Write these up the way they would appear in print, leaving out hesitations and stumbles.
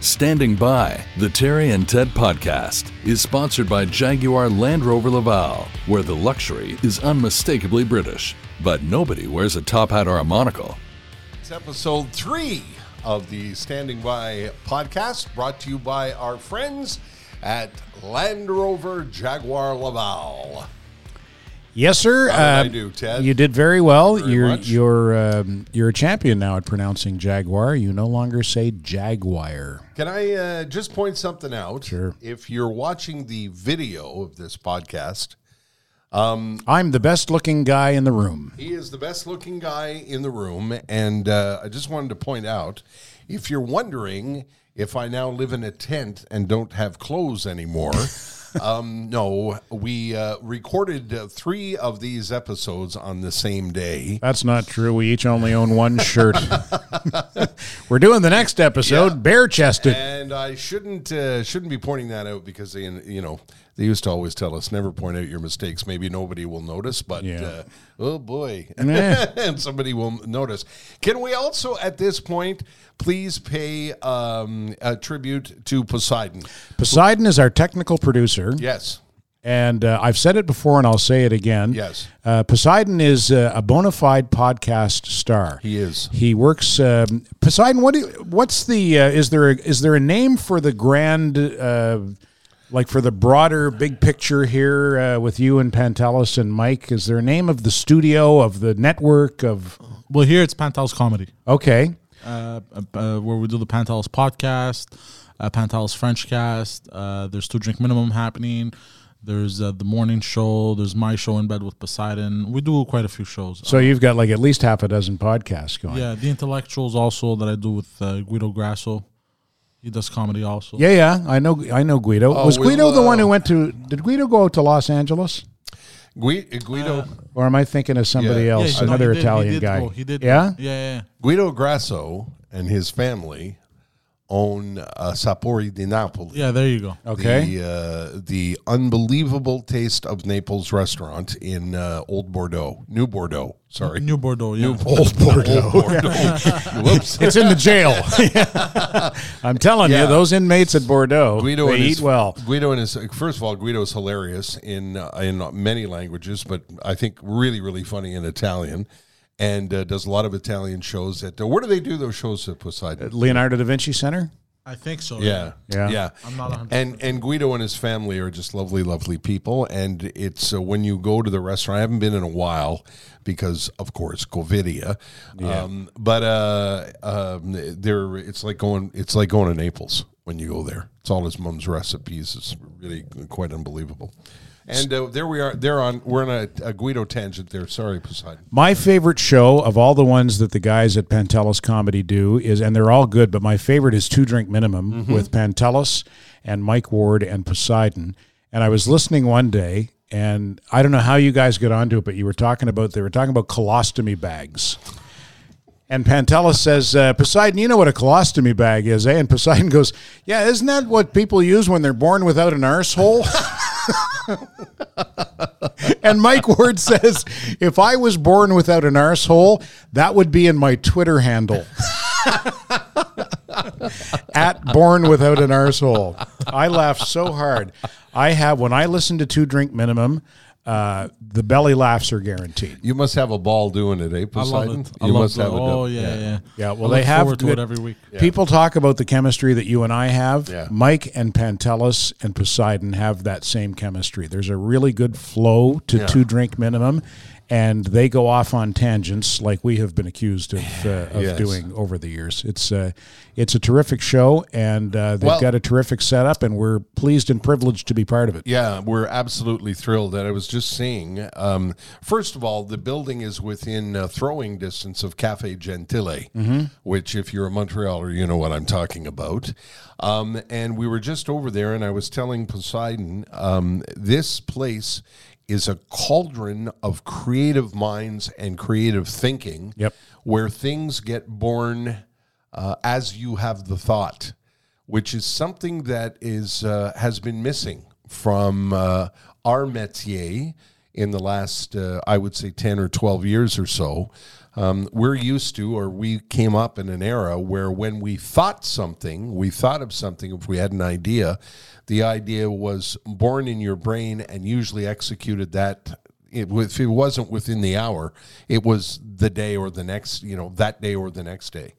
Standing by, the Terry and Ted podcast is sponsored by Jaguar Land Rover Laval, where the luxury is unmistakably British, but nobody wears a top hat or a monocle. It's episode 3 of the Standing By podcast, brought to you by our friends at Land Rover Jaguar Laval. Yes, sir. How did I do, Ted? You did very well. You're a champion now at pronouncing Jaguar. You no longer say Jaguar. Can I just point something out? Sure. If you're watching the video of this podcast, I'm the best-looking guy in the room. He is the best-looking guy in the room, and I just wanted to point out, if you're wondering if I now live in a tent and don't have clothes anymore. No, we recorded 3 of these episodes on the same day. That's not true. We each only own one shirt. We're doing the next episode bare-chested. And I shouldn't be pointing that out because, they used to always tell us, never point out your mistakes. Maybe nobody will notice, but oh boy, and somebody will notice. Can we also, at this point, please pay a tribute to Poseidon? Poseidon is our technical producer. Yes. And I've said it before and I'll say it again. Yes. Poseidon is a bona fide podcast star. He is. He works. Poseidon, what's the, is there a name for the grand, for the broader big picture here with you and Pantelis and Mike? Is there a name of the studio, of the network, of? Well, here it's Pantelis Comedy. Okay. Where we do the Pantelis podcast. Pantelis French cast. There's Two Drink Minimum happening. There's The Morning Show. There's my show, In Bed with Poseidon. We do quite a few shows. So you've got at least half a dozen podcasts going. Yeah, The Intellectuals also that I do with Guido Grasso. He does comedy also. Yeah, yeah. I know Guido. Oh, was Guido the one who went to... Did Guido go to Los Angeles? Guido... or am I thinking of somebody else? Yeah, another Italian guy. He did. Yeah? Yeah. Guido Grasso and his family... own Sapori di Napoli. Yeah, there you go. Okay. The unbelievable taste of Naples restaurant in Old Bordeaux. New Bordeaux, yeah. Old Bordeaux. Whoops. It's in the jail. I'm telling you, those inmates at Bordeaux, they eat well. First of all, Guido's hilarious in many languages, but I think really, really funny in Italian. And does a lot of Italian shows. Where do they do those shows at Poseidon? At Leonardo da Vinci Center? I think so. Yeah. I'm not 100%. And Guido and his family are just lovely, lovely people. And it's when you go to the restaurant, I haven't been in a while because, of course, COVIDia. Yeah. It's like going to Naples when you go there. It's all his mom's recipes. It's really quite unbelievable. And there we are. We're on a Guido tangent there. Sorry, Poseidon. My favorite show of all the ones that the guys at Pantelis Comedy do is, and they're all good, but my favorite is Two Drink Minimum with Pantelis and Mike Ward and Poseidon. And I was listening one day, and I don't know how you guys got onto it, but they were talking about colostomy bags. And Pantelis says, Poseidon, you know what a colostomy bag is, eh? And Poseidon goes, yeah, isn't that what people use when they're born without an arsehole? And Mike Ward says, if I was born without an arsehole, that would be in my Twitter handle. At born without an arsehole. I laughed so hard. When I listen to Two Drink Minimum, the belly laughs are guaranteed. You must have a ball doing it, eh, Poseidon? I love it. Yeah, well, they have to it every week. Yeah. People talk about the chemistry that you and I have. Yeah. Mike and Pantelis and Poseidon have that same chemistry. There's a really good flow to Two Drink Minimum, and they go off on tangents like we have been accused of doing over the years. It's a terrific show, and they've got a terrific setup, and we're pleased and privileged to be part of it. Yeah, we're absolutely thrilled. And I was just saying, first of all, the building is within throwing distance of Café Gentile, which, if you're a Montrealer, you know what I'm talking about. And we were just over there, and I was telling Poseidon, this place is a cauldron of creative minds and creative thinking where things get born as you have the thought, which is something that has been missing from our métier in the last, I would say, 10 or 12 years or so. We're used to, or we came up in an era where when we thought something, we thought of something, if we had an idea, the idea was born in your brain and usually executed that. If it wasn't within the hour, it was the day or the next, you know, that day or the next day.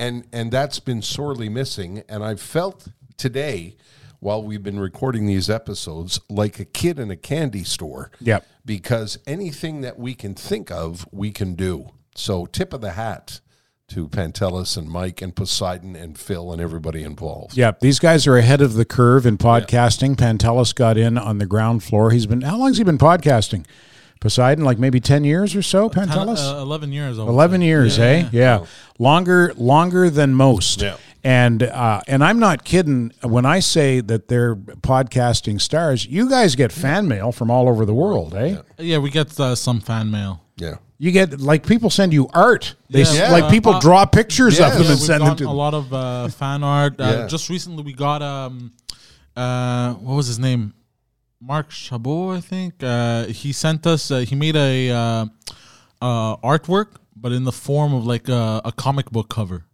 And that's been sorely missing. And I've felt today, while we've been recording these episodes, like a kid in a candy store. Yep. Because anything that we can think of, we can do. So tip of the hat to Pantelis and Mike and Poseidon and Phil and everybody involved. Yep, these guys are ahead of the curve in podcasting. Yep. Pantelis got in on the ground floor. He's been, how long has he been podcasting? Poseidon, like maybe 10 years or so, Pantelis? 11 years. 11 years, yeah, eh? Yeah. Longer than most. Yeah. And I'm not kidding when I say that they're podcasting stars. You guys get fan mail from all over the world, eh? Yeah, we get some fan mail. Yeah. You get, like, people send you art. They people draw pictures of them and send them to them. A lot of fan art. Just recently we got, what was his name? Mark Chabot, I think. He sent us, he made a artwork, but in the form of like a comic book cover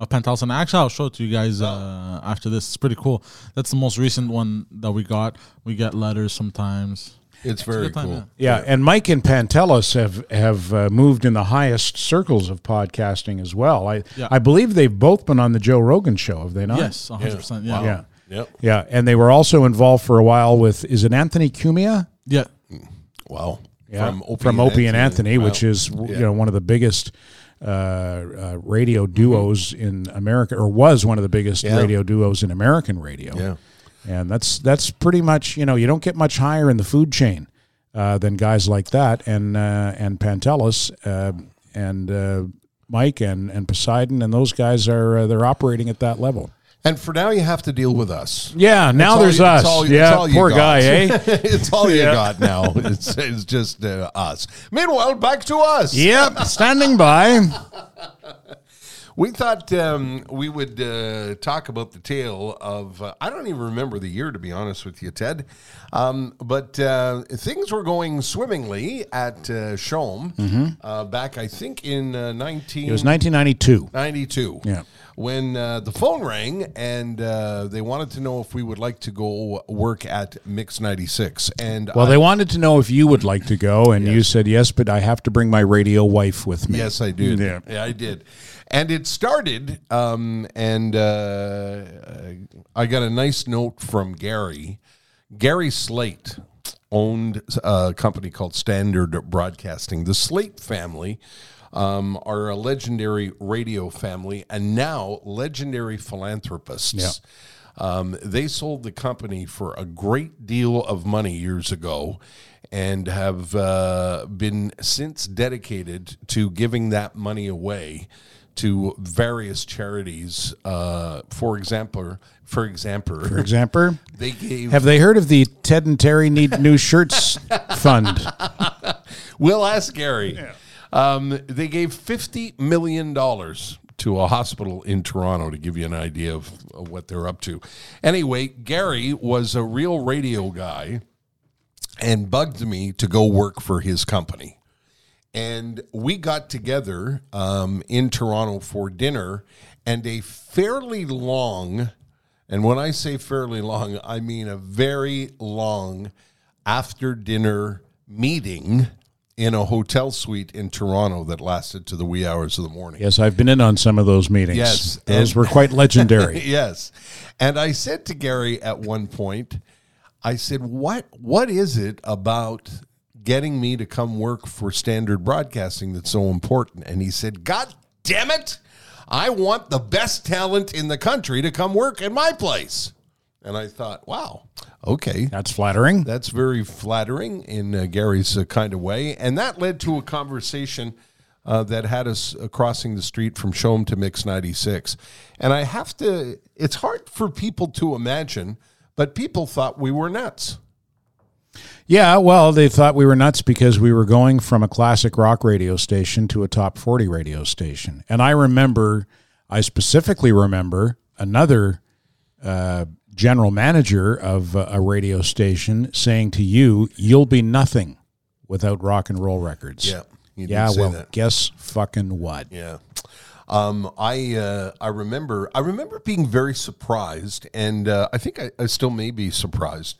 of Penthouse. And actually, I'll show it to you guys after this. It's pretty cool. That's the most recent one that we got. We get letters sometimes. It's very cool. Yeah, and Mike and Pantelis have moved in the highest circles of podcasting as well. I believe they've both been on the Joe Rogan show, have they not? Yes, 100%. Yeah. Wow. Yeah. Yep. Yeah, and they were also involved for a while with, is it Anthony Cumia? Yeah. Wow. Yeah. From Opie and Anthony, wow. Which is one of the biggest radio duos in America, or was one of the biggest radio duos in American radio. Yeah. And that's pretty much, you don't get much higher in the food chain than guys like that and Pantelis and Mike and Poseidon, and those guys are they're operating at that level. And for now, you have to deal with us. Yeah, now there's us. Poor guy, eh? It's all you got now. It's just us. Meanwhile, back to us. Yep, standing by. We thought we would talk about the tale of, I don't even remember the year, to be honest with you, Ted, but things were going swimmingly at CHOM back, I think, in 1992. 92. Yeah. When the phone rang and they wanted to know if we would like to go work at Mix 96. And they wanted to know if you would like to go, and you said yes, but I have to bring my radio wife with me. Yes, I did. Yeah I did. And it started, and I got a nice note from Gary. Gary Slate owned a company called Standard Broadcasting. The Slate family are a legendary radio family and now legendary philanthropists. Yeah. They sold the company for a great deal of money years ago and have been since dedicated to giving that money away to various charities. For example, they gave. Have they heard of the Ted and Terry Need New Shirts Fund? We'll ask Gary. Yeah. They gave $50 million to a hospital in Toronto, to give you an idea of what they're up to. Anyway, Gary was a real radio guy and bugged me to go work for his company. And we got together in Toronto for dinner, and a fairly long, and when I say fairly long, I mean a very long after-dinner meeting in a hotel suite in Toronto that lasted to the wee hours of the morning. Yes, I've been in on some of those meetings. Yes. Those were quite legendary. Yes. And I said to Gary at one point, I said, what is it about getting me to come work for Standard Broadcasting that's so important? And he said, God damn it, I want the best talent in the country to come work at my place. And I thought, wow, okay. That's flattering. That's very flattering in Gary's kind of way. And that led to a conversation that had us crossing the street from CHOM to Mix 96. And I have to, it's hard for people to imagine, but people thought we were nuts. Yeah, well, they thought we were nuts because we were going from a classic rock radio station to a top 40 radio station. And I specifically remember another general manager of a radio station saying to you, you'll be nothing without rock and roll records. Yeah. Yeah, well, that. Guess fucking what? Yeah. I remember being very surprised, and I think I still may be surprised,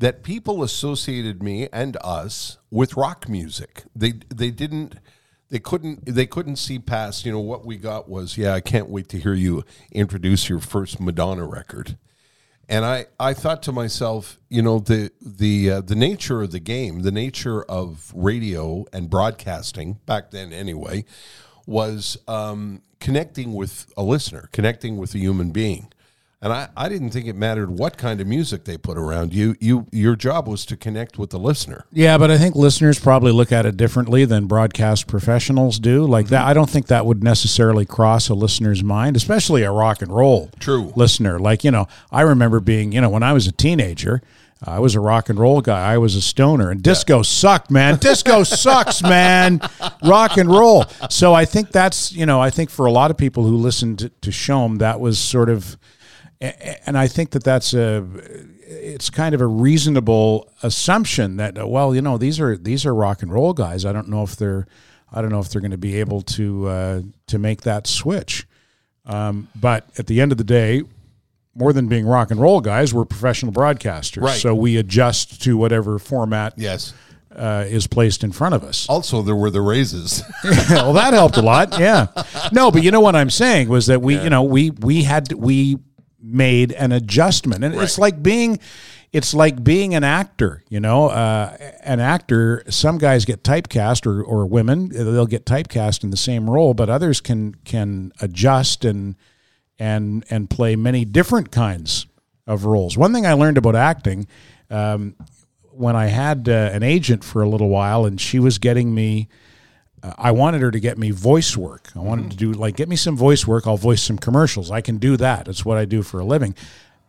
that people associated me and us with rock music. They couldn't see past, you know, what we got was, yeah, I can't wait to hear you introduce your first Madonna record. And I thought to myself, you know, the nature of the game, the nature of radio and broadcasting back then anyway, was connecting with a listener, connecting with a human being. And I didn't think it mattered what kind of music they put around you. Your job was to connect with the listener. Yeah, but I think listeners probably look at it differently than broadcast professionals do. Like that, I don't think that would necessarily cross a listener's mind, especially a rock and roll listener. Like, you know, I remember being, you know, when I was a teenager, I was a rock and roll guy. I was a stoner, and disco sucked, man. Disco sucks, man. Rock and roll. So I think that's, you know, I think for a lot of people who listened to CHOM, that was sort of. And I think it's kind of a reasonable assumption that, well, you know, these are rock and roll guys. I don't know if they're going to be able to make that switch. But at the end of the day, more than being rock and roll guys, we're professional broadcasters. Right. So we adjust to whatever format. Yes. Is placed in front of us. Also, there were the raises. Well, that helped a lot. Yeah. No, but you know what I'm saying was that we made an adjustment, and it's like being an actor, you know, an actor, some guys get typecast, or women, they'll get typecast in the same role, but others can adjust and play many different kinds of roles. One thing I learned about acting, when I had an agent for a little while, and she was getting me, I wanted her to get me voice work. I wanted to do, like, get me some voice work. I'll voice some commercials. I can do that. It's what I do for a living.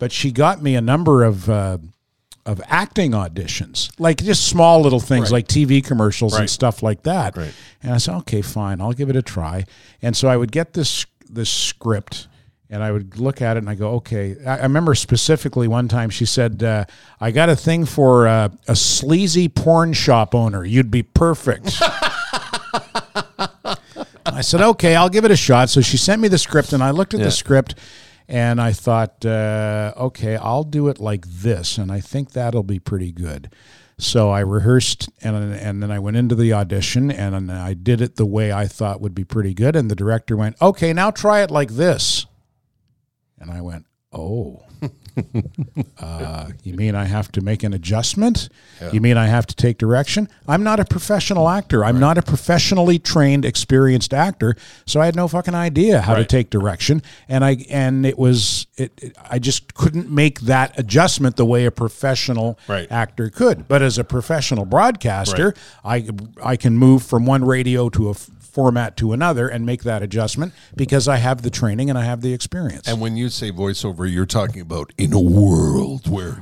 But she got me a number of acting auditions, like just small little things, like TV commercials and stuff like that. Right. And I said, okay, fine, I'll give it a try. And so I would get this script, and I would look at it, and I go, okay. I remember specifically one time she said, I got a thing for a sleazy porn shop owner. You'd be perfect. I said, okay, I'll give it a shot. So she sent me the script, and I looked at the script, and I thought, okay, I'll do it like this, and I think that'll be pretty good. So I rehearsed, and then I went into the audition, and I did it the way I thought would be pretty good, and the director went, okay, now try it like this. And I went, oh, you mean I have to make an adjustment? Yeah. You mean I have to take direction? I'm not a professional actor. I'm not a professionally trained, experienced actor, so I had no fucking idea how to take direction. And I just couldn't make that adjustment the way a professional actor could. But as a professional broadcaster, I can move from one radio to a format to another and make that adjustment because I have the training and I have the experience. And when you say voiceover, you're talking about in a world where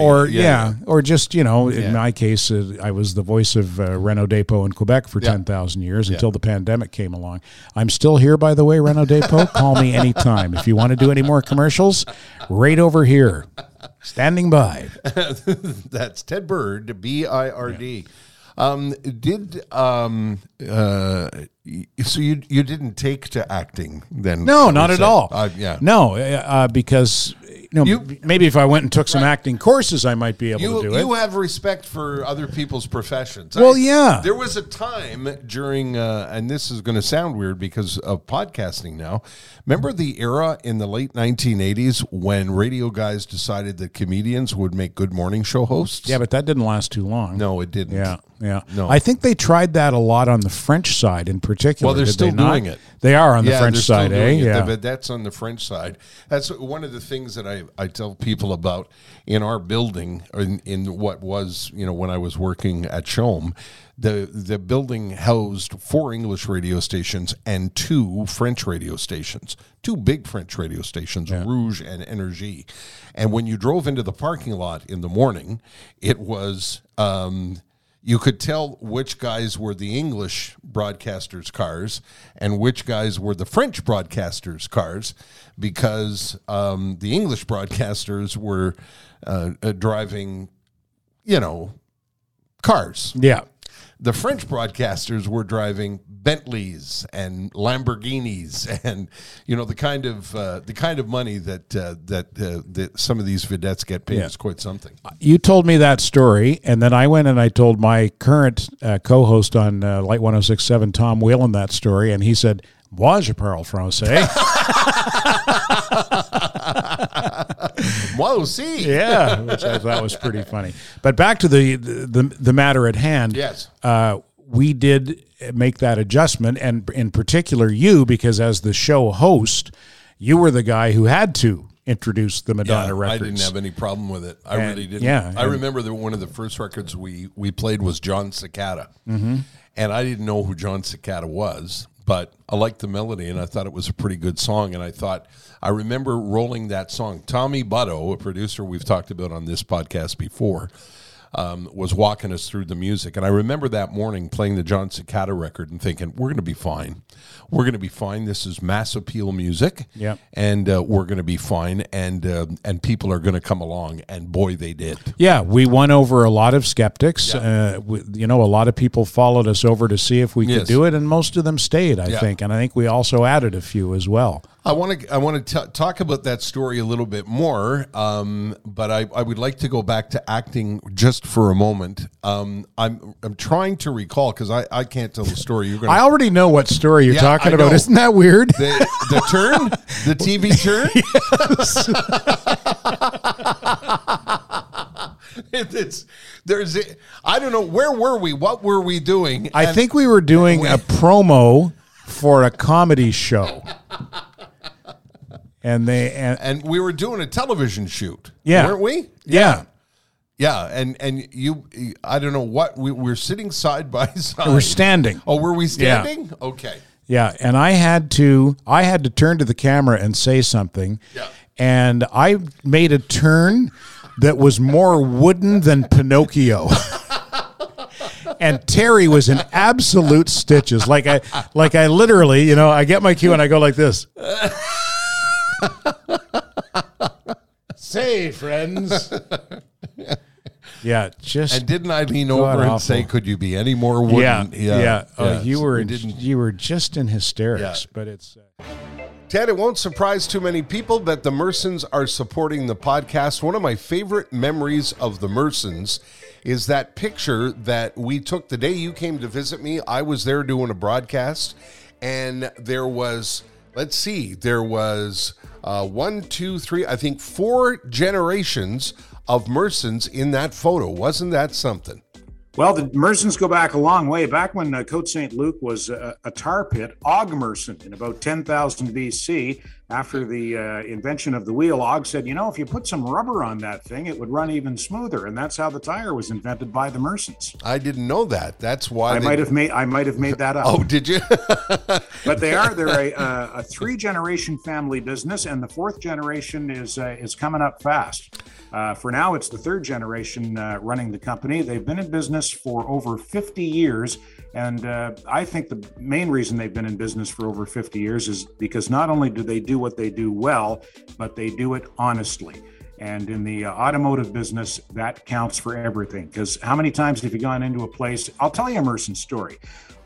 or just, you know, in my case, I was the voice of Renault Depot in Quebec for 10,000 years until the pandemic came along. I'm still here, by the way, Renault Depot. Call me anytime if you want to do any more commercials. Right over here, standing by. That's Ted Bird, B-I-R-D. Yeah. So you didn't take to acting then? No, not at all. Because maybe if I went and took some acting courses, I might be able to do it. You have respect for other people's professions. Well, there was a time during, and this is going to sound weird because of podcasting now. Remember the era in the late 1980s when radio guys decided that comedians would make Good Morning Show hosts? Yeah, but that didn't last too long. No, it didn't. Yeah. No. I think they tried that a lot on the French side in particular. Well, they're still doing it. They are on the French side, eh? Yeah, but that's on the French side. That's one of the things that I tell people about in our building, in what was, you know, when I was working at CHOM, the building housed 4 English radio stations and 2 French radio stations, 2 big French radio stations, Rouge and Énergie. And when you drove into the parking lot in the morning, it was... you could tell which guys were the English broadcasters' cars and which guys were the French broadcasters' cars because the English broadcasters were driving, you know, cars. Yeah. The French broadcasters were driving Bentleys and Lamborghinis, and you know the kind of money that some of these vedettes get paid is quite something. You told me that story, and then I went and I told my current co-host on Light 106.7, Tom Whelan, that story, and he said, "Moi, je parle français." Whoa, see, yeah, which I thought was pretty funny. But back to the matter at hand. Yes, we did make that adjustment, and in particular, you, because as the show host, you were the guy who had to introduce the Madonna records. I didn't have any problem with it. I really didn't. Yeah, I remember that one of the first records we played was Jon Secada, and I didn't know who Jon Secada was. But I liked the melody, and I thought it was a pretty good song. And I remember rolling that song. Tommy Butto, a producer we've talked about on this podcast before, was walking us through the music. And I remember that morning playing the Jon Secada record and thinking, we're going to be fine. We're going to be fine. This is mass appeal music, and we're going to be fine, and people are going to come along. And boy, they did. Yeah, we won over a lot of skeptics. Yeah. A lot of people followed us over to see if we could do it, and most of them stayed, I think. And I think we also added a few as well. I want to talk about that story a little bit more, but I would like to go back to acting just for a moment. I'm trying to recall because I can't tell the story. I already know what story you're talking about. Isn't that weird? The turn? The TV turn? I don't know. Where were we? What were we doing? I think we were doing a promo for a comedy show. And we were doing a television shoot, weren't we? Yeah. Yeah, and you, I don't know what, we were sitting side by side. We're standing. Oh, were we standing? Yeah. Okay. Yeah, and I had to turn to the camera and say something, and I made a turn that was more wooden than Pinocchio. And Terry was in absolute stitches. Like I literally, I get my cue and I go like this. Say, friends. Yeah, just and didn't I lean over and say, "Could you be any more wooden?" Yeah. You were just in hysterics, but it's. Ted, it won't surprise too many people that the Mersons are supporting the podcast. One of my favorite memories of the Mersons is that picture that we took the day you came to visit me. I was there doing a broadcast, and there was. Let's see, there was 1, 2, 3, I think 4 generations of Mersons in that photo. Wasn't that something? Well, the Mersons go back a long way. Back when Cote St. Luc was a tar pit, Og Merson, in about 10,000 BC, after the invention of the wheel, Og said, if you put some rubber on that thing, it would run even smoother. And that's how the tire was invented by the Mersons. I didn't know that. That's why I might have made that up. Oh, did you? But they're a 3-generation family business, and the 4th generation is coming up fast. For now, it's the 3rd generation running the company. They've been in business for over 50 years. And I think the main reason they've been in business for over 50 years is because not only do they do what they do well, but they do it honestly. And in the automotive business, that counts for everything. Because how many times have you gone into a place? I'll tell you a Merson story.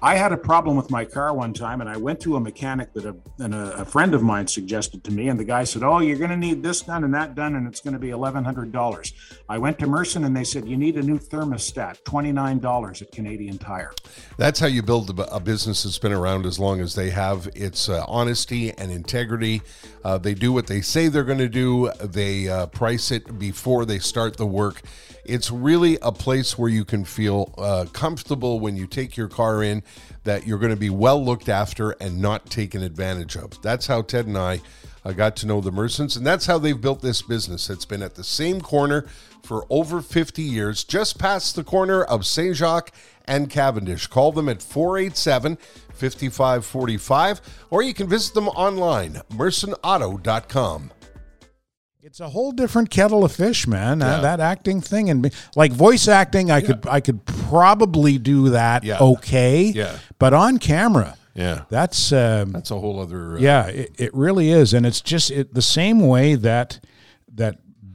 I had a problem with my car one time, and I went to a mechanic that a friend of mine suggested to me. And the guy said, "Oh, you're going to need this done and that done, and it's going to be $1,100. I went to Merson, and they said, "You need a new thermostat, $29 at Canadian Tire." That's how you build a business that's been around as long as they have. It's honesty and integrity. They do what they say they're going to do. They price it before they start the work. It's really a place where you can feel comfortable when you take your car in, that you're going to be well looked after and not taken advantage of. That's how Ted and I got to know the Mersons, and that's how they've built this business. It's been at the same corner for over 50 years, just past the corner of St. Jacques and Cavendish. Call them at 487-5545, or you can visit them online, mersonauto.com. It's a whole different kettle of fish, man. Yeah. That acting thing and like voice acting, I could probably do that okay. Yeah. But on camera, that's a whole other. Yeah, it really is, and it's just the same way that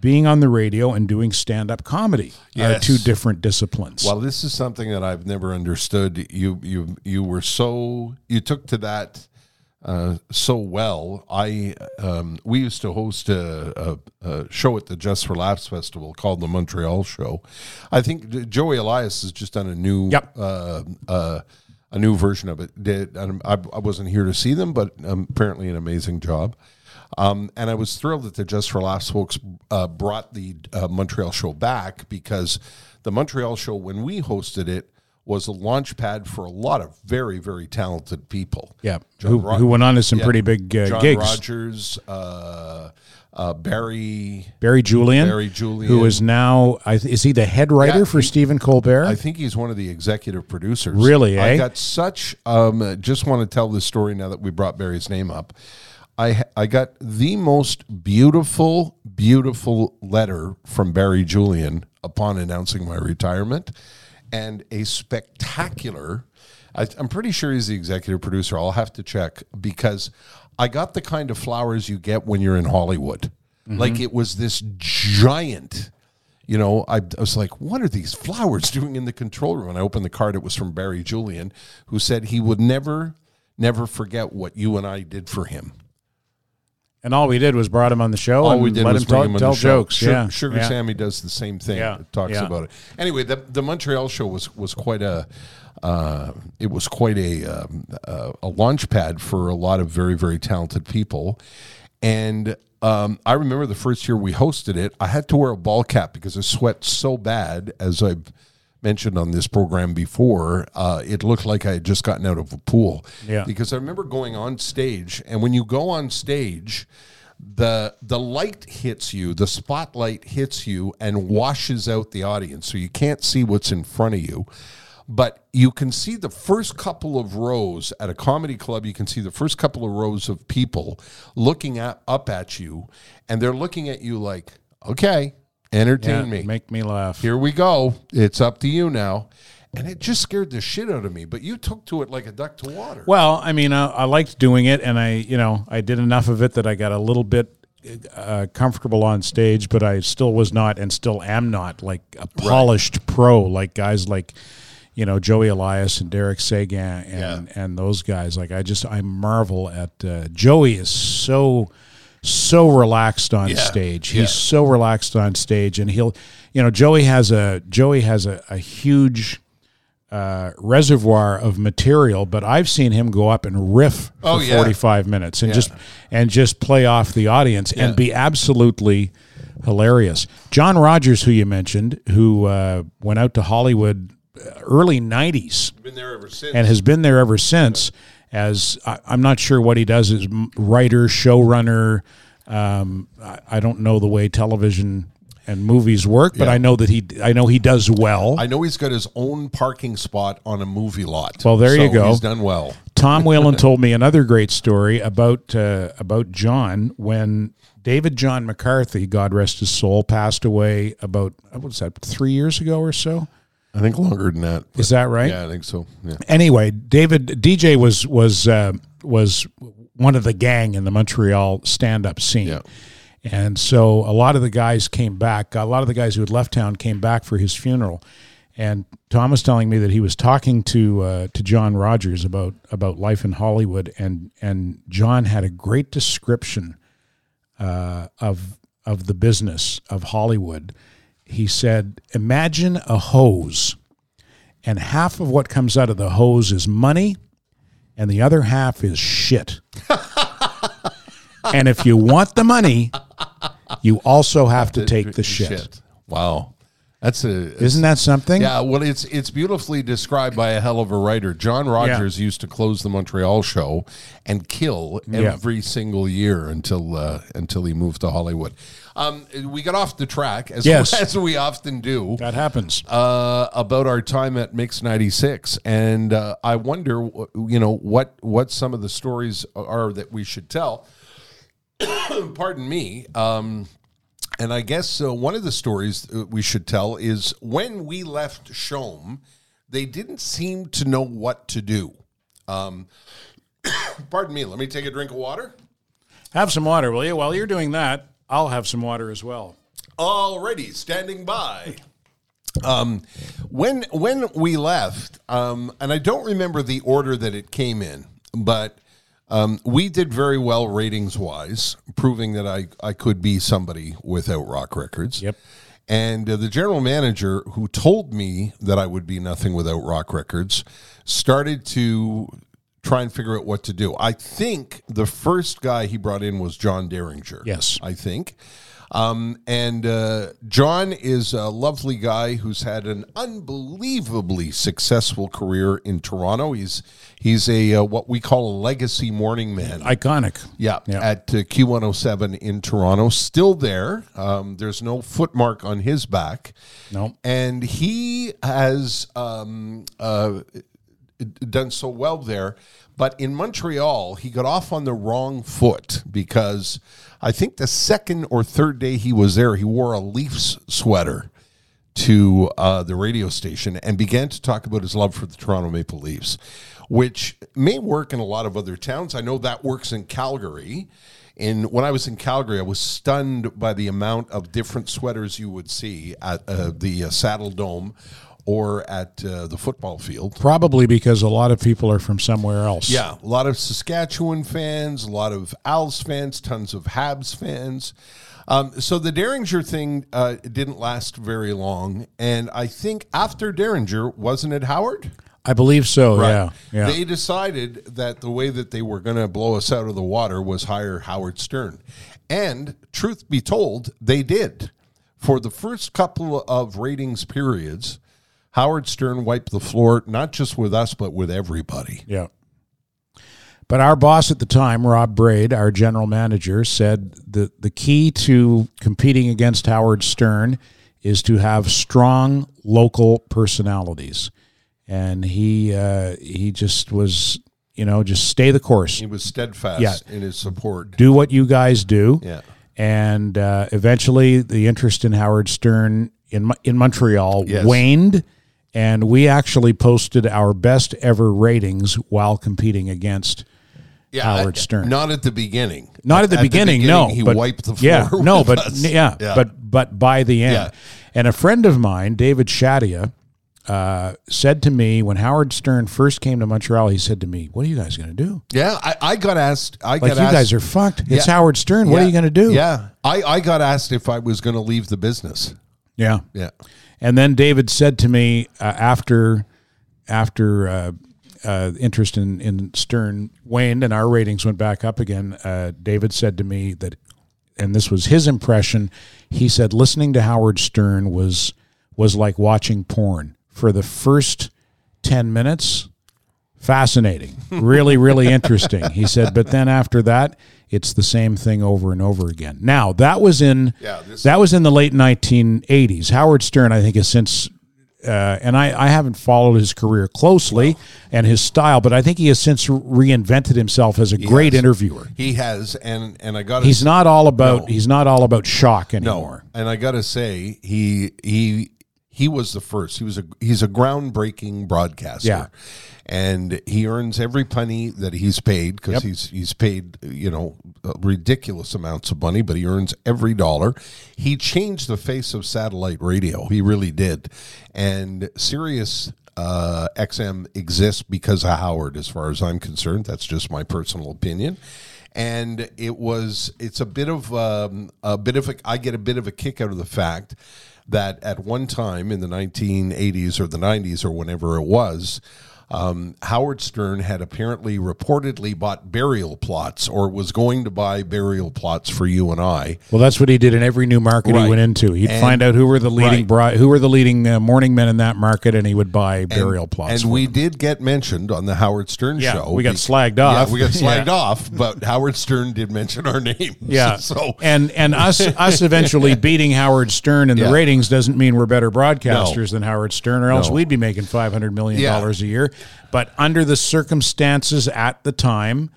being on the radio and doing stand-up comedy are two different disciplines. Well, this is something that I've never understood. You took to that so well. We used to host a show at the Just for Laughs Festival called the Montreal Show. I think Joey Elias has just done a new a new version of it. I wasn't here to see them, but apparently an amazing job. And I was thrilled that the Just for Laughs folks brought the Montreal Show back, because the Montreal Show, when we hosted it, was a launch pad for a lot of very, very talented people. Yeah, who went on to some pretty big gigs. John Rogers, Barry Julian, who is now, is he the head writer for Stephen Colbert? I think he's one of the executive producers. Really, eh? I got such, just want to tell this story now that we brought Barry's name up. I got the most beautiful, beautiful letter from Barry Julian upon announcing my retirement, and a spectacular, I'm pretty sure he's the executive producer. I'll have to check, because I got the kind of flowers you get when you're in Hollywood. Mm-hmm. Like, it was this giant, I was like, what are these flowers doing in the control room? And I opened the card. It was from Barry Julian, who said he would never forget what you and I did for him. And all we did was brought him on the show. All we did was bring him on the show. Jokes. Sugar Sammy does the same thing. Yeah. Talks about it. Anyway, the Montreal Show was quite a a launch pad for a lot of very, very talented people. And I remember the first year we hosted it, I had to wear a ball cap because I sweat so bad, as I've mentioned on this program before. It looked like I had just gotten out of a pool. Yeah. Because I remember going on stage, and when you go on stage, the light hits you, the spotlight hits you, and washes out the audience, so you can't see what's in front of you. But you can see the first couple of rows at a comedy club. You can see the first couple of rows of people looking up at you, and they're looking at you like, okay, entertain me. Make me laugh. Here we go. It's up to you now. And it just scared the shit out of me. But you took to it like a duck to water. Well, I mean, I liked doing it, and I did enough of it that I got a little bit comfortable on stage, but I still was not, and still am not, like a polished pro, like guys like, Joey Elias and Derek Sagan and those guys. Like, I marvel at Joey is so relaxed on stage. He's so relaxed on stage, and Joey has a huge reservoir of material, but I've seen him go up and riff for 45 minutes and just play off the audience and be absolutely hilarious. John Rogers, who you mentioned, who went out to Hollywood early 90s, been there ever since, and has been there ever since. As I'm not sure what he does as writer, showrunner. I don't know the way television and movies work, but I know that he does well. I know he's got his own parking spot on a movie lot. Well, there you go. He's done well. Tom Whelan told me another great story about John when David John McCarthy, God rest his soul, passed away about, what was that, 3 years ago or so? I think longer than that. Is that right? Yeah, I think so. Yeah. Anyway, DJ was one of the gang in the Montreal stand-up scene. Yeah. And so a lot of the guys came back. A lot of the guys who had left town came back for his funeral. And Tom was telling me that he was talking to John Rogers about life in Hollywood, and John had a great description of the business of Hollywood. He said, imagine a hose, and half of what comes out of the hose is money, and the other half is shit. And if you want the money, you also have to take the shit. Wow. Isn't that something? Yeah, well, it's beautifully described by a hell of a writer. John Rogers used to close the Montreal Show and kill every single year until he moved to Hollywood. We got off the track, as we often do. That happens. About our time at Mix 96, and I wonder, what some of the stories are that we should tell. Pardon me. And I guess one of the stories we should tell is when we left CHOM, they didn't seem to know what to do. Pardon me, let me take a drink of water. Have some water, will you? While you're doing that, I'll have some water as well. already standing by. When we left, and I don't remember the order that it came in, but we did very well ratings-wise, proving that I could be somebody without rock records. Yep. And the general manager who told me that I would be nothing without rock records started to try and figure out what to do. I think the first guy he brought in was John Derringer. Yes. I think. John is a lovely guy who's had an unbelievably successful career in Toronto. He's a what we call a legacy morning man. Iconic. Yeah. At Q107 in Toronto. Still there. There's no footmark on his back. No. And he has done so well there. But in Montreal, he got off on the wrong foot because I think the second or third day he was there, he wore a Leafs sweater to the radio station and began to talk about his love for the Toronto Maple Leafs, which may work in a lot of other towns. I know that works in Calgary. And when I was in Calgary, I was stunned by the amount of different sweaters you would see at the Saddle Dome or at the football field. Probably because a lot of people are from somewhere else. Yeah, a lot of Saskatchewan fans, a lot of Owls fans, tons of Habs fans. So the Derringer thing didn't last very long. And I think after Derringer, wasn't it Howard? I believe so, right. Yeah. They decided that the way that they were going to blow us out of the water was hire Howard Stern. And truth be told, they did. For the first couple of ratings periods, Howard Stern wiped the floor, not just with us, but with everybody. Yeah. But our boss at the time, Rob Braid, our general manager, said that the key to competing against Howard Stern is to have strong local personalities. And he just was, just stay the course. He was steadfast in his support. Do what you guys do. Yeah. And eventually the interest in Howard Stern in Montreal waned, and we actually posted our best ever ratings while competing against Howard Stern. Not at the beginning. Not at the beginning, no. He wiped the floor with us. But by the end. Yeah. And a friend of mine, David Shadia, said to me when Howard Stern first came to Montreal, he said to me, "What are you guys going to do?" Yeah, I got asked. You guys are fucked. It's Howard Stern. What are you going to do? Yeah, I got asked if I was going to leave the business. Yeah. And then David said to me after interest in Stern waned and our ratings went back up again, David said to me that, and this was his impression, he said listening to Howard Stern was like watching porn. For the first 10 minutes, fascinating, really, really interesting. He said, but then after that, it's the same thing over and over again. Now, that was in the late 1980s. Howard Stern, I think, has since, and I haven't followed his career closely and his style, but I think he has since reinvented himself as a great interviewer. He has, and I got. He's not all about shock anymore. No. And I got to say, he was the first. He's a groundbreaking broadcaster. Yeah. And he earns every penny that he's paid because he's paid, ridiculous amounts of money, but he earns every dollar. He changed the face of satellite radio. He really did. And Sirius XM exists because of Howard, as far as I'm concerned. That's just my personal opinion. And I get a bit of a kick out of the fact that at one time in the 1980s or the 90s or whenever it was, Howard Stern had reportedly bought burial plots or was going to buy burial plots for you and I. Well, that's what he did in every new market he went into. He'd find out who were the leading morning men in that market, and he would buy burial plots. And we did get mentioned on the Howard Stern show. We got slagged off. Yeah, we got slagged off, but Howard Stern did mention our name. Yeah. So and us eventually beating Howard Stern in the ratings doesn't mean we're better broadcasters than Howard Stern, or else we'd be making $500 million a year. But under the circumstances at the time,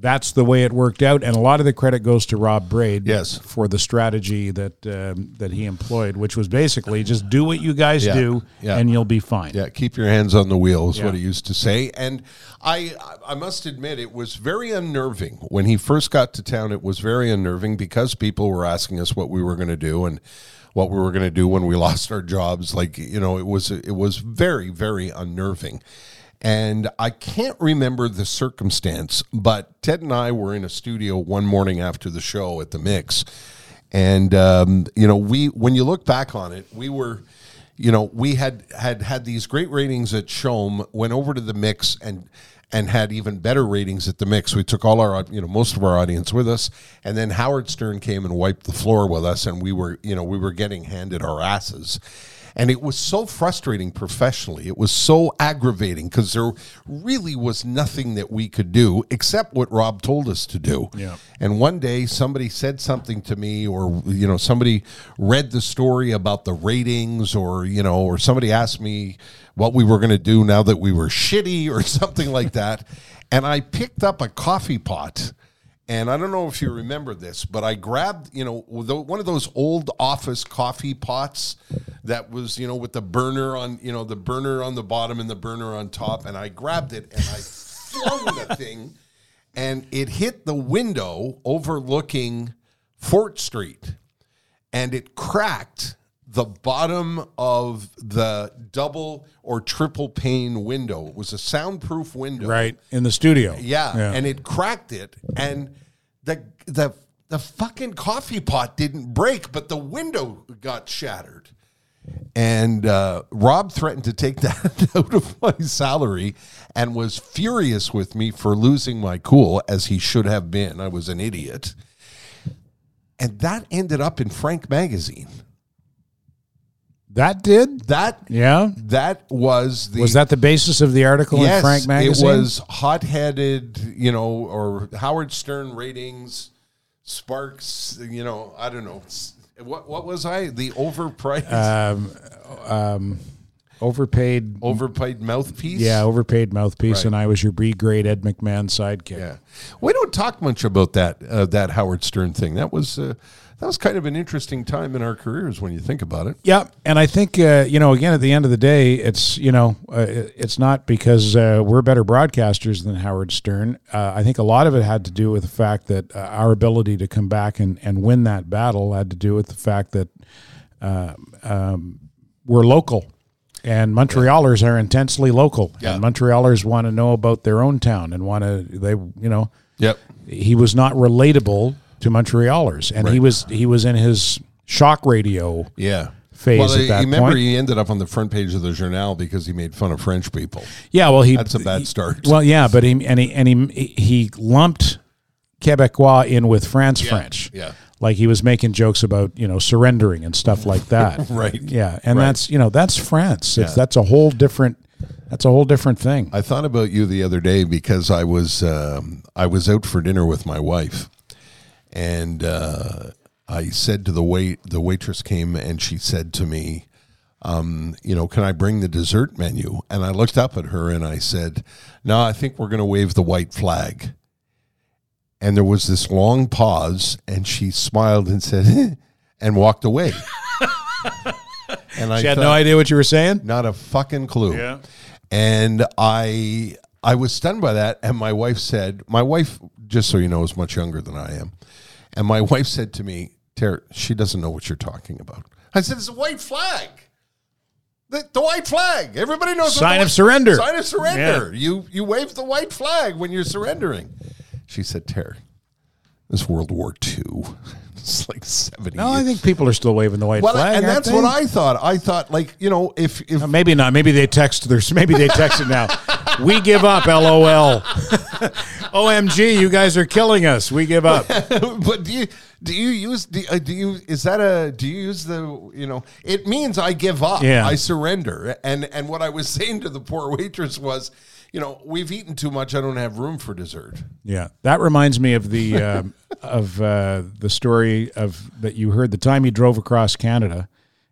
that's the way it worked out, and a lot of the credit goes to Rob Braid for the strategy that that he employed, which was basically just do what you guys do, and you'll be fine. Yeah, keep your hands on the wheel is what he used to say. And I must admit, it was very unnerving. When he first got to town, it was very unnerving because people were asking us what we were going to do and what we were going to do when we lost our jobs. Like, you know, it was very, very unnerving. And I can't remember the circumstance, but Ted and I were in a studio one morning after the show at the Mix. And, you know, when you look back on it, we were, you know, we had these great ratings at CHOM, went over to the Mix and had even better ratings at the Mix. We took all our, you know, most of our audience with us. And then Howard Stern came and wiped the floor with us. And we were getting handed our asses. And it was so frustrating professionally. It was so aggravating because there really was nothing that we could do except what Rob told us to do. Yeah. And one day somebody said something to me, or, you know, somebody read the story about the ratings, or, you know, or somebody asked me what we were going to do now that we were shitty or something like that. And I picked up a coffee pot. And I don't know if you remember this, but I grabbed, you know, one of those old office coffee pots that was, you know, with the burner on, you know, the burner on the bottom and the burner on top. And I grabbed it and I flung the thing, and it hit the window overlooking Fort Street, and it cracked the bottom of the double or triple pane window. It was a soundproof window. Right, in the studio. Yeah. And it cracked it, and the fucking coffee pot didn't break, but the window got shattered. And Rob threatened to take that out of my salary and was furious with me for losing my cool, as he should have been. I was an idiot. And that ended up in Frank Magazine. That did? That was the... Was that the basis of the article in Frank Magazine? It was hot-headed, you know, or Howard Stern ratings, sparks, you know, I don't know. What was I? The overpriced... overpaid... Overpaid mouthpiece? Yeah, overpaid mouthpiece, right. And I was your B-grade Ed McMahon sidekick. Yeah. We don't talk much about that Howard Stern thing. That was kind of an interesting time in our careers when you think about it. Yeah, and I think, you know, again, at the end of the day, it's, you know, it's not because we're better broadcasters than Howard Stern. I think a lot of it had to do with the fact that our ability to come back and win that battle had to do with the fact that we're local. And Montrealers are intensely local. Yeah. And Montrealers want to know about their own town and want to, they, you know. Yep. He was not relatable to Montrealers, and right. he was in his shock radio phase at that point. He ended up on the front page of the Journal because he made fun of French people. Yeah, well, that's a bad start. Well, yeah, but he lumped Quebecois in with French. Yeah, like he was making jokes about, you know, surrendering and stuff like that. Right. Yeah, and that's, you know, that's France. It's, that's a whole different. That's a whole different thing. I thought about you the other day because I was out for dinner with my wife. And I said to the waitress came and she said to me, you know, can I bring the dessert menu? And I looked up at her and I said, no, I think we're going to wave the white flag. And there was this long pause, and she smiled and said, eh, and walked away. And she had no idea what you were saying? Not a fucking clue. Yeah. And I was stunned by that. And my wife said, just so you know, is much younger than I am. And my wife said to me, Tara, she doesn't know what you're talking about. I said, it's a white flag. The white flag. Everybody knows. Sign of surrender. Sign of surrender. Yeah. You wave the white flag when you're surrendering. She said, Tara, this World War II. It's like 70 years. No, I think people are still waving the white flag. And that's what I thought. I thought, like, you know, if no, maybe not. Maybe they text it now. We give up, LOL. OMG, you guys are killing us. We give up. But do you use it means I give up. Yeah. I surrender. And what I was saying to the poor waitress was, you know, we've eaten too much. I don't have room for dessert. Yeah, that reminds me of the the story that you heard the time you drove across Canada,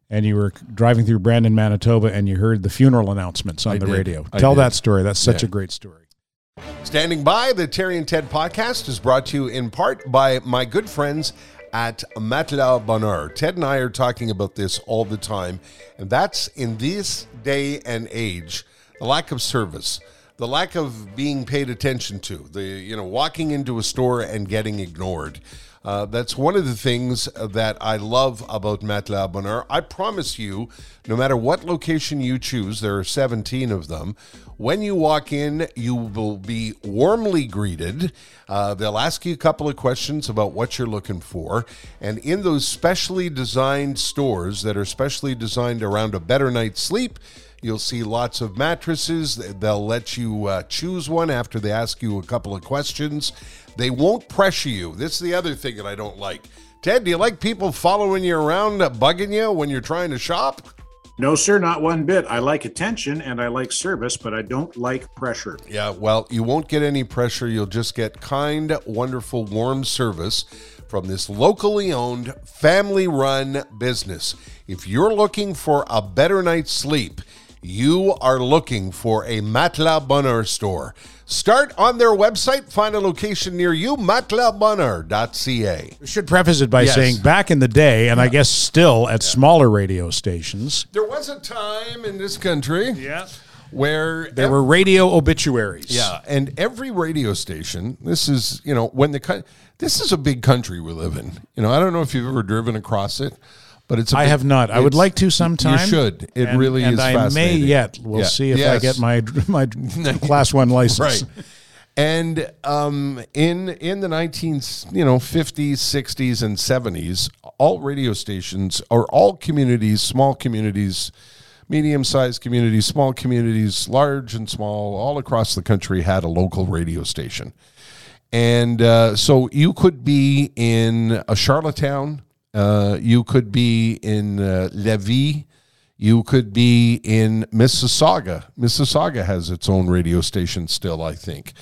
and you were driving through Brandon, Manitoba, and you heard the funeral announcements on the radio. Tell that story. That's such a great story. Standing by, the Terry and Ted podcast is brought to you in part by my good friends at Matelas Bonheur. Ted and I are talking about this all the time, and that's in this day and age, the lack of service, the lack of being paid attention to, the walking into a store and getting ignored. That's one of the things that I love about Matelas Bonheur. I promise you, no matter what location you choose, there are 17 of them, when you walk in, you will be warmly greeted. They'll ask you a couple of questions about what you're looking for. And in those specially designed stores that are specially designed around a better night's sleep, you'll see lots of mattresses. They'll let you choose one after they ask you a couple of questions. They won't pressure you. This is the other thing that I don't like. Ted, do you like people following you around, bugging you when you're trying to shop? No, sir, not one bit. I like attention and I like service, but I don't like pressure. Yeah, well, you won't get any pressure. You'll just get kind, wonderful, warm service from this locally owned, family-run business. If you're looking for a better night's sleep, you are looking for a Matelas Bonheur store. Start on their website, find a location near you, matelasbonheur.ca. We should preface it by saying back in the day, and I guess still at smaller radio stations. There was a time in this country where there were radio obituaries. Yeah, and every radio station, this is, when this is a big country we live in. I don't know if you've ever driven across it. But I have not. I would like to sometime. You should. It really is fascinating. And I may yet. We'll see if I get my Class 1 license. Right. And in the 1950s, 60s, and 70s, all radio stations or all communities, small communities, medium-sized communities, small communities, large and small, all across the country had a local radio station. And so you could be in a Charlottetown. You could be in Levis. You could be in Mississauga. Mississauga has its own radio station still, I think.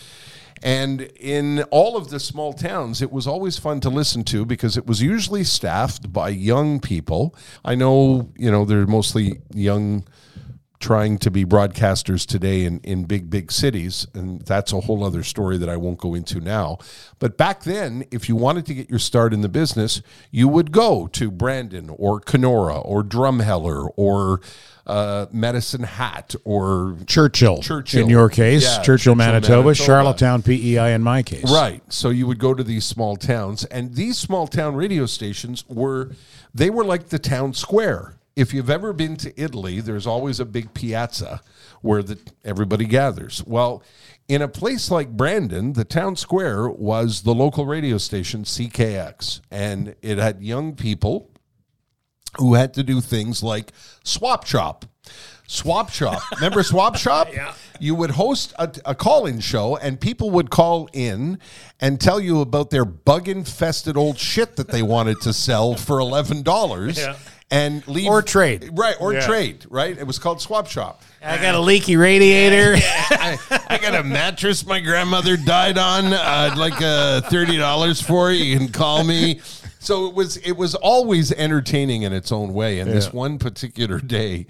And in all of the small towns, it was always fun to listen to because it was usually staffed by young people. I know, they're mostly young trying to be broadcasters today in big cities, and that's a whole other story that I won't go into now. But back then, if you wanted to get your start in the business, you would go to Brandon or Kenora or Drumheller or Medicine Hat or Churchill. In your case, yeah, Churchill, Manitoba, Charlottetown, PEI in my case. Right. So you would go to these small towns, and these small town radio stations were like the town square. If you've ever been to Italy, there's always a big piazza where everybody gathers. Well, in a place like Brandon, the town square was the local radio station CKX, and it had young people who had to do things like swap shop. Swap shop. Remember swap shop? Yeah. You would host a call-in show, and people would call in and tell you about their bug-infested old shit that they wanted to sell for $11. Yeah. And leave or trade. Right, or trade, right? It was called Swap Shop. I got a leaky radiator. I got a mattress my grandmother died on. I'd like $30 for it. You can call me. So it was always entertaining in its own way. And this one particular day,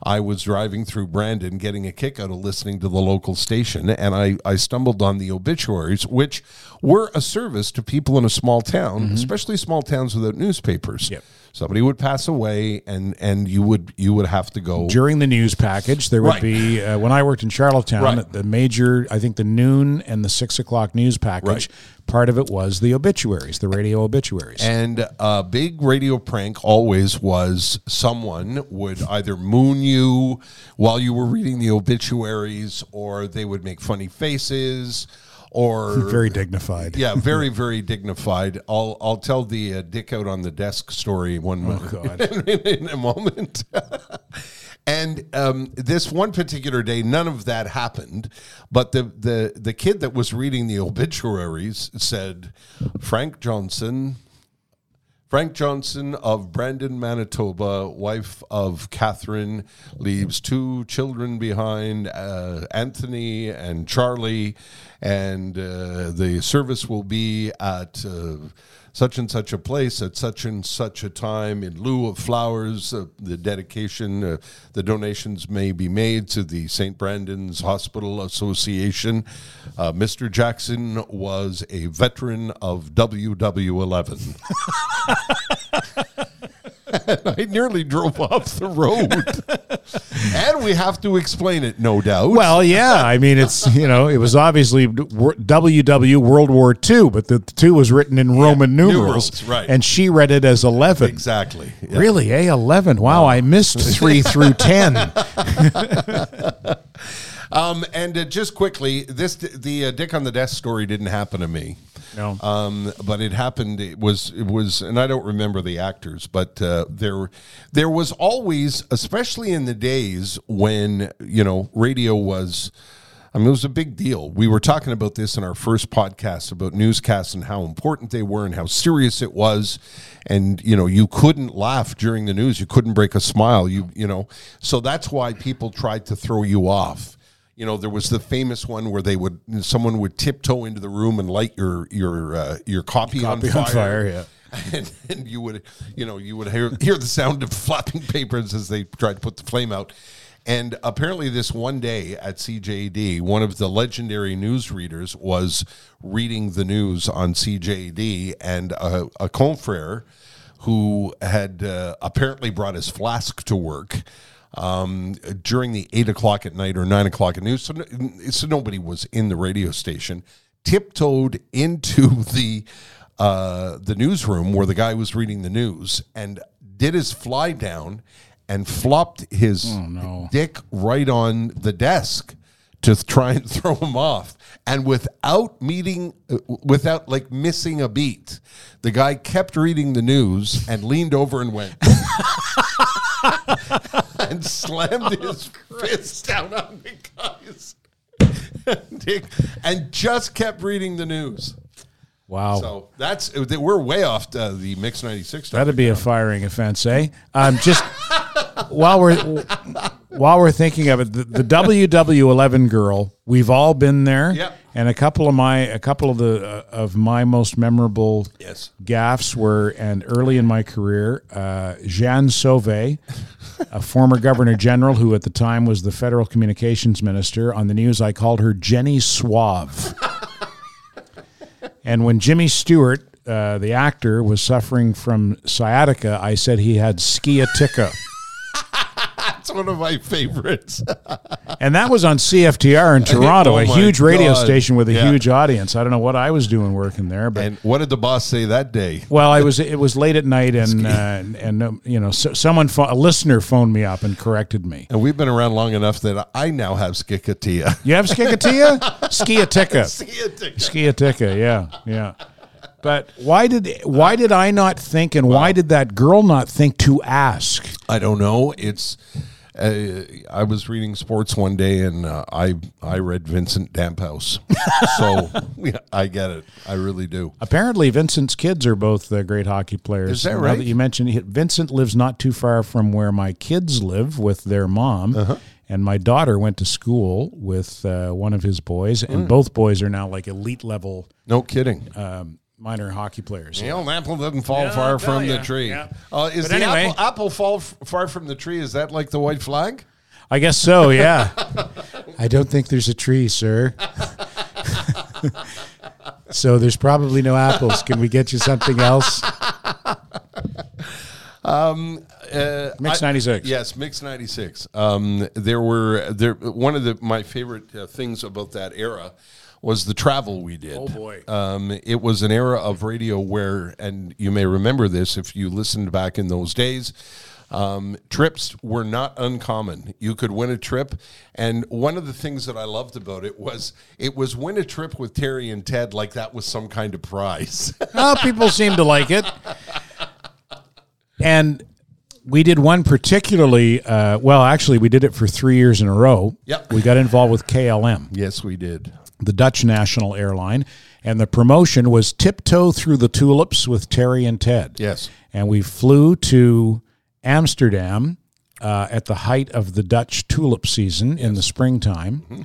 I was driving through Brandon getting a kick out of listening to the local station, and I stumbled on the obituaries, which were a service to people in a small town, especially small towns without newspapers. Yep. Somebody would pass away, and you would have to go. During the news package, there would be, when I worked in Charlottetown, the major, I think the noon and the 6 o'clock news package, part of it was the obituaries, the radio obituaries. And a big radio prank always was someone would either moon you while you were reading the obituaries, or they would make funny faces. Or very dignified. Yeah, very, very dignified. I'll tell the dick out on the desk story in a moment. And this one particular day, none of that happened. But the kid that was reading the obituaries said, Frank Johnson of Brandon, Manitoba, wife of Catherine, leaves two children behind, Anthony and Charlie, and the service will be at such and such a place at such and such a time in lieu of flowers. The dedication, the donations may be made to the St. Brandon's Hospital Association. Mr. Jackson was a veteran of WW11. I nearly drove off the road. And we have to explain it, no doubt. Well, yeah. I mean, it's, you know, it was obviously WW World War II, but the two was written in Roman numerals. Right. And she read it as 11. Exactly. Yeah. Really? A11. Wow. I missed 3 through 10. And just quickly, the Dick on the Desk story didn't happen to me. No. But it happened. It was, and I don't remember the actors, but there was always, especially in the days when, you know, radio was, I mean, it was a big deal. We were talking about this in our first podcast about newscasts and how important they were and how serious it was. And, you know, you couldn't laugh during the news. You couldn't break a smile. You know, so that's why people tried to throw you off. You know, there was the famous one where someone would tiptoe into the room and light your copy on fire, yeah. And you would hear the sound of flapping papers as they tried to put the flame out. And apparently, this one day at CJAD, one of the legendary newsreaders was reading the news on CJAD, and a confrere who had apparently brought his flask to work. During the 8 o'clock at night or 9 o'clock at noon, so nobody was in the radio station, tiptoed into the newsroom where the guy was reading the news and did his fly down and flopped his dick right on the desk to try and throw him off. And without like missing a beat, the guy kept reading the news and leaned over and went... and slammed his fist down on the guy's dick and just kept reading the news. Wow. So we're way off the Mix 96. That'd be a firing offense, eh? Just while we're thinking of it, the WW11 girl, we've all been there. Yep. And a couple of my most memorable gaffes were, and early in my career, Jean Sauvé, a former governor general who at the time was the federal communications minister, on the news I called her Jenny Suave. And when Jimmy Stewart, the actor, was suffering from sciatica, I said he had sciatica. That's one of my favorites. And that was on CFTR in Toronto, a huge radio station with a huge audience. I don't know what I was doing working there. But and what did the boss say that day? Well, it was late at night, and a listener phoned me up and corrected me. And we've been around long enough that I now have sciatica. You have sciatica? Sciatica, yeah. But why did I not think, and why did that girl not think to ask? I don't know. It's... I was reading sports one day, and I read Vincent Damphouse, so I get it. I really do. Apparently, Vincent's kids are both great hockey players. Is that right? That you mentioned Vincent lives not too far from where my kids live with their mom, and my daughter went to school with one of his boys, and both boys are now like elite level. No kidding. Minor hockey players. The old apple doesn't fall far from the tree. Yeah. Is the apple fall far from the tree? Is that like the white flag? I guess so, yeah. I don't think there's a tree, sir. So there's probably no apples. Can we get you something else? Mix 96. Yes, Mix 96. One of my favorite things about that era was the travel we did. Oh, boy. It was an era of radio where, and you may remember this if you listened back in those days, trips were not uncommon. You could win a trip, and one of the things that I loved about it was win a trip with Terry and Ted like that was some kind of prize. Well, people seem to like it. And... we did one particularly, we did it for 3 years in a row. Yep. We got involved with KLM. Yes, we did. The Dutch national airline. And the promotion was Tiptoe Through the Tulips with Terry and Ted. Yes. And we flew to Amsterdam at the height of the Dutch tulip season in the springtime. Mm-hmm.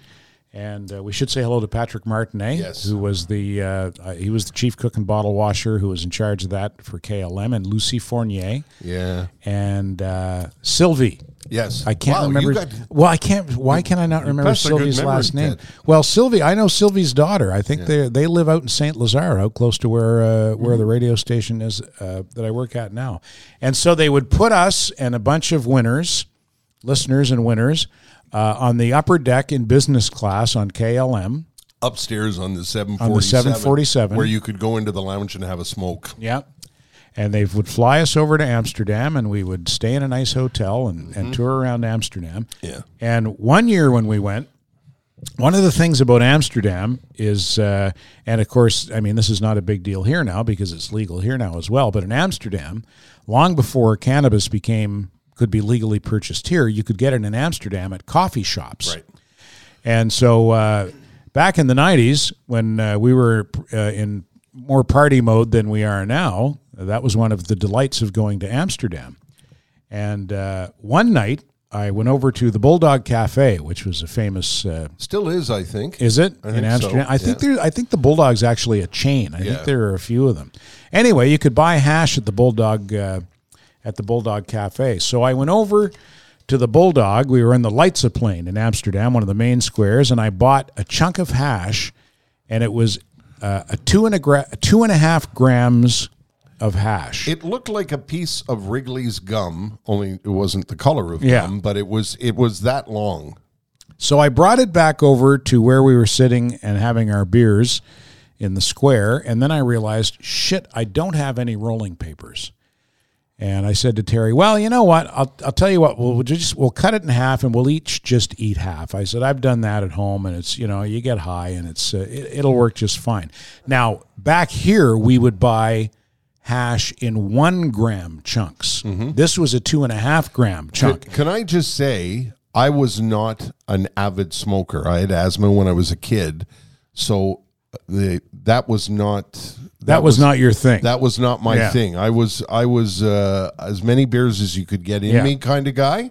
And we should say hello to Patrick Martinet, yes, who was the he was the chief cook and bottle washer who was in charge of that for KLM, and Lucy Fournier, yeah, and Sylvie. Yes, I can't remember. Why can I not remember Sylvie's last name? Ted. Well, Sylvie, I know Sylvie's daughter. I think they live out in Saint Lazare, out close to where the radio station is that I work at now. And so they would put us and a bunch of winners, listeners and winners, on the upper deck in business class on KLM. Upstairs on the 747. On the 747. Where you could go into the lounge and have a smoke. Yeah. And they would fly us over to Amsterdam, and we would stay in a nice hotel and tour around Amsterdam. Yeah. And one year when we went, one of the things about Amsterdam is, and of course, I mean, this is not a big deal here now because it's legal here now as well, but in Amsterdam, long before cannabis could be legally purchased here, you could get it in Amsterdam at coffee shops. Right. And so back in the 90s, when we were in more party mode than we are now, that was one of the delights of going to Amsterdam. And one night, I went over to the Bulldog Cafe, which was a famous... still is, I think. Is it? I in Amsterdam? So. I think the Bulldog's actually a chain. I think there are a few of them. Anyway, you could buy hash at the Bulldog Cafe. So I went over to the Bulldog. We were in the Leidseplein in Amsterdam, one of the main squares, and I bought a chunk of hash, and it was a 2.5 grams... of hash. It looked like a piece of Wrigley's gum, only it wasn't the color of gum, but it was that long. So I brought it back over to where we were sitting and having our beers in the square, and then I realized, shit, I don't have any rolling papers. And I said to Terry, well, you know what, I'll tell you what, we'll cut it in half and we'll each just eat half. I said, I've done that at home, and it's, you know, you get high and it's it'll work just fine. Now, back here, we would buy hash in 1 gram chunks. Mm-hmm. This was a 2.5 gram chunk. Can I just say, I was not an avid smoker. I had asthma when I was a kid, so that was not your thing. That was not my thing. I was as many beers as you could get in me kind of guy.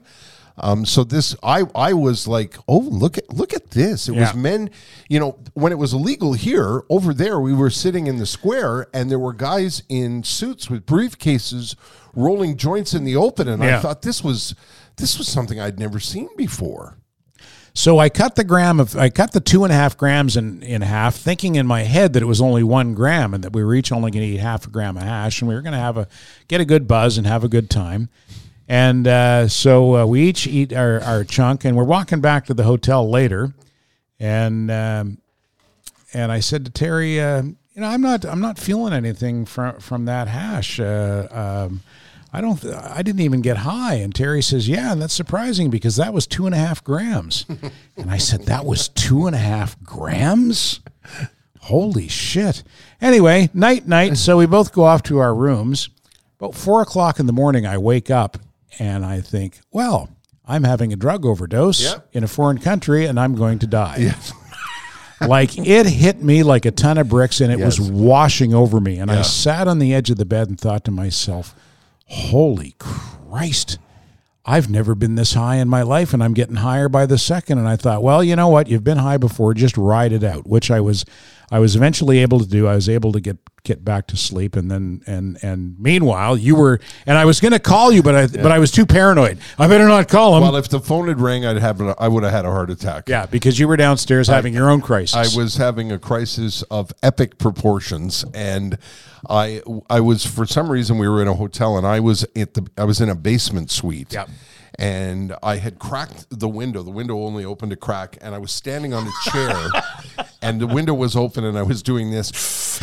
So this, I was like, oh, look at this. It was men, you know, when it was illegal here, over there, we were sitting in the square and there were guys in suits with briefcases rolling joints in the open. And I thought this was something I'd never seen before. So I cut the 2.5 grams in half, thinking in my head that it was only 1 gram and that we were each only going to eat half a gram of hash. And we were going to get a good buzz and have a good time. And so we each eat our chunk, and we're walking back to the hotel later, and I said to Terry, you know, I'm not feeling anything from that hash. I didn't even get high. And Terry says, yeah, and that's surprising because that was 2.5 grams. And I said, that was 2.5 grams? Holy shit! Anyway, night. So we both go off to our rooms. About 4 o'clock in the morning, I wake up. And I think, well, I'm having a drug overdose in a foreign country, and I'm going to die. Yes. Like, it hit me like a ton of bricks, and it was washing over me. And I sat on the edge of the bed and thought to myself, holy Christ, I've never been this high in my life, and I'm getting higher by the second. And I thought, well, you know what? You've been high before. Just ride it out, which I was eventually able to do. I was able to get back to sleep, and then and meanwhile you were, and I was going to call you, but I was too paranoid. I better not call him. Well, if the phone had rang, I would have had a heart attack. Yeah, because you were downstairs having your own crisis. I was having a crisis of epic proportions, and I was, for some reason, we were in a hotel, and I was in a basement suite. Yeah. And I had cracked the window. The window only opened a crack, and I was standing on a chair, and the window was open, and I was doing this,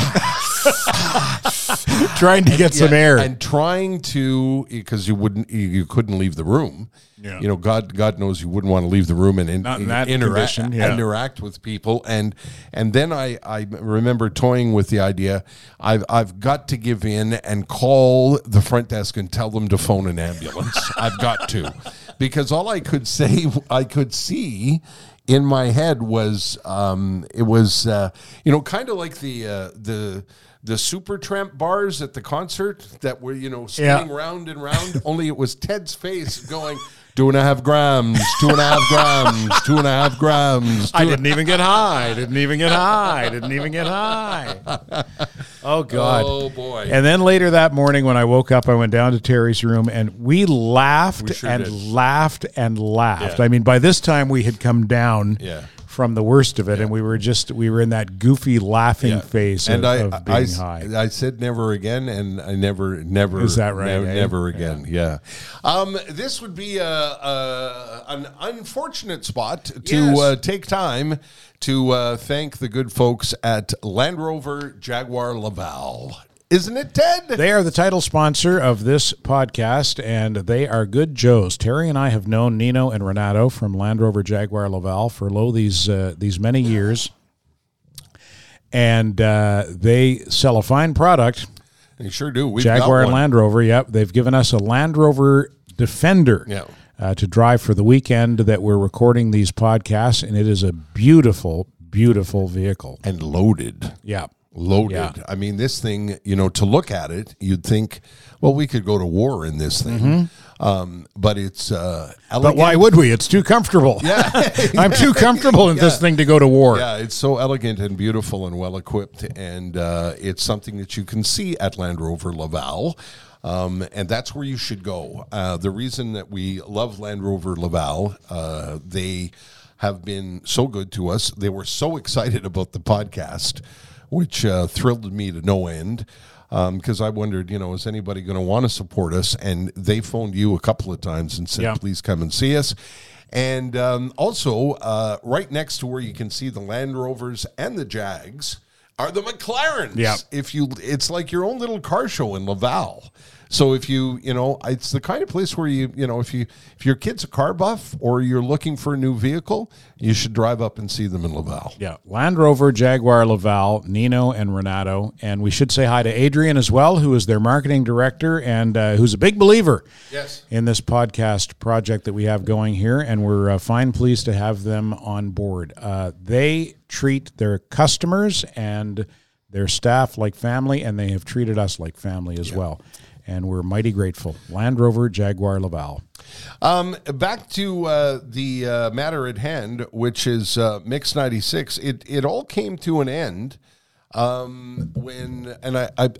trying to get some air, and trying to, because you couldn't leave the room. Yeah. You know, God knows you wouldn't want to leave the room and interact with people. And then I remember toying with the idea, I've got to give in and call the front desk and tell them to phone an ambulance. I've got to. Because all I could see in my head was it was you know, kind of like the Supertramp bars at the concert that were, you know, spinning round and round. Only it was Ted's face going. 2.5 grams, 2.5 grams, 2.5 grams. I didn't even get high. Oh, God. Oh, boy. And then later that morning when I woke up, I went down to Terry's room, and we laughed laughed. Yeah. I mean, by this time, we had come down from the worst of it, and we were in that goofy laughing phase of being high. I said never again, and I never. Is that right? Never again, yeah. This would be an unfortunate spot to take time to thank the good folks at Land Rover Jaguar Laval. Isn't it, Ted? They are the title sponsor of this podcast, and they are good Joes. Terry and I have known Nino and Renato from Land Rover Jaguar Laval for these many years, and they sell a fine product. They sure do. We've Jaguar and Land Rover, yep. They've given us a Land Rover Defender to drive for the weekend that we're recording these podcasts, and it is a beautiful, beautiful vehicle. And loaded. Yeah. Loaded. Yeah. I mean, this thing, you know, to look at it, you'd think, well, we could go to war in this thing. Mm-hmm. But it's elegant. But why would we? It's too comfortable. Yeah. I'm too comfortable in this thing to go to war. Yeah, it's so elegant and beautiful and well-equipped, and it's something that you can see at Land Rover Laval. And that's where you should go. The reason that we love Land Rover Laval, they have been so good to us. They were so excited about the podcast, which thrilled me to no end, because I wondered, you know, is anybody going to want to support us? And they phoned you a couple of times and said, please come and see us. And also, right next to where you can see the Land Rovers and the Jags are the McLarens. Yep. It's like your own little car show in Laval. So if you know, it's the kind of place where if your kid's a car buff or you're looking for a new vehicle, you should drive up and see them in Laval. Yeah, Land Rover, Jaguar, Laval, Nino and Renato. And we should say hi to Adrian as well, who is their marketing director and who's a big believer in this podcast project that we have going here. And we're fine pleased to have them on board. They treat their customers and their staff like family, and they have treated us like family as well. And we're mighty grateful. Land Rover, Jaguar, Laval. Back to the matter at hand, which is Mix 96. It all came to an end when, and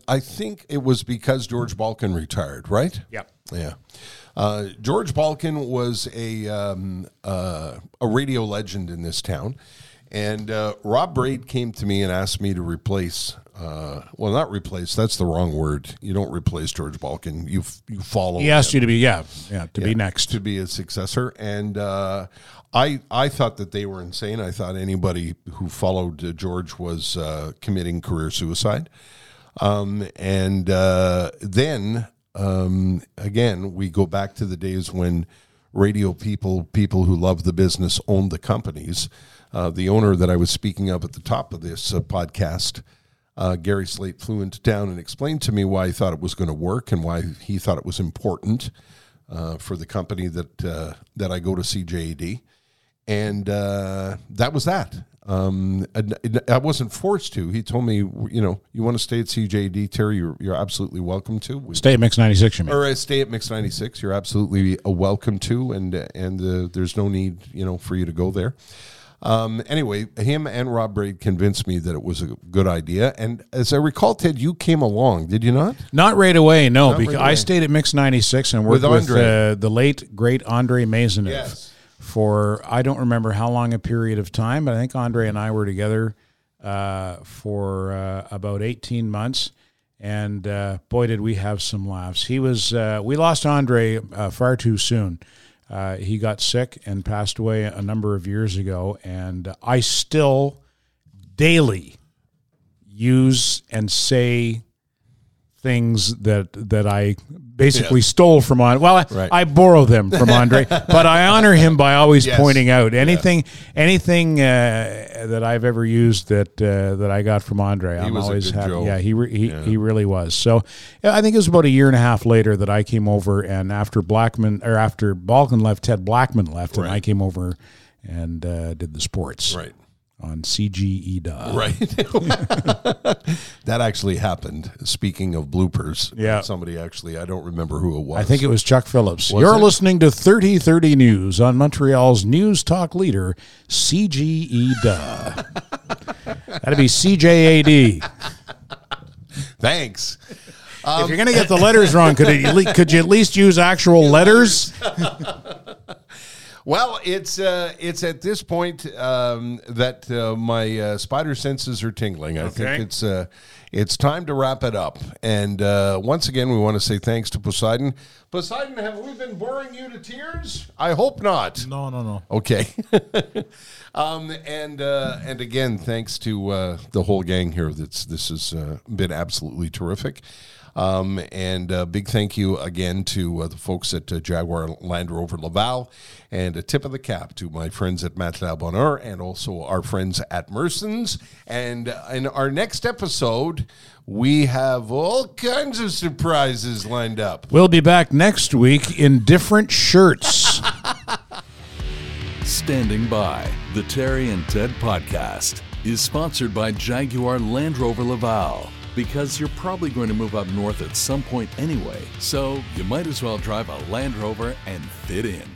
I think it was because George Balcon retired, right? Yeah. George Balcon was a radio legend in this town. And Rob Braid came to me and asked me to replace, well, not replace, that's the wrong word. You don't replace George Balcon. You follow him. He asked you to be, be next. To be a successor. And I thought that they were insane. I thought anybody who followed George was committing career suicide. Then, again, we go back to the days when radio people who love the business, owned the companies. The owner that I was speaking of at the top of this podcast, Gary Slate, flew into town and explained to me why he thought it was going to work and why he thought it was important for the company that I go to CJAD. And that was that. I wasn't forced to. He told me, you know, you want to stay at CJAD, Terry, you're absolutely welcome to. Stay at Mix 96, you mean. Or stay at Mix 96. You're absolutely welcome to, and there's no need, you know, for you to go there. Anyway, him and Rob Braid convinced me that it was a good idea. And as I recall, Ted, you came along, did you not? Not right away, no, I stayed at Mix 96 and worked with the late, great Andre Maisonneuve for, I don't remember how long a period of time, but I think Andre and I were together for about 18 months. And boy, did we have some laughs. He was, we lost Andre far too soon. He got sick and passed away a number of years ago, and I still daily use and say things that I basically stole from Andre. Well, I borrow them from Andre, but I honor him by always pointing out anything that I've ever used that I got from Andre. I'm always happy. Joke. Yeah, he really was. So I think it was about a year and a half later that I came over, and after Balcon left, Ted Blackman left, and I came over and did the sports. Right. On CJAD. Right. That actually happened. Speaking of bloopers, yeah. Somebody actually, I don't remember who it was. I think it was Chuck Phillips. You're listening to 3030 News on Montreal's News Talk leader, CJAD. That'd be CJAD. Thanks. If you're going to get the letters wrong, could you at least use actual letters? Well, it's at this point that my spider senses are tingling. I think it's time to wrap it up. And once again, we want to say thanks to Poseidon. Poseidon, have we been boring you to tears? I hope not. No. Okay. And again, thanks to the whole gang here. This has been absolutely terrific. And a big thank you again to the folks at Jaguar Land Rover Laval, and a tip of the cap to my friends at Matelas Bonheur and also our friends at Mersons. And in our next episode, we have all kinds of surprises lined up. We'll be back next week in different shirts. Standing by. The Terry and Ted podcast is sponsored by Jaguar Land Rover Laval. Because you're probably going to move up north at some point anyway, so you might as well drive a Land Rover and fit in.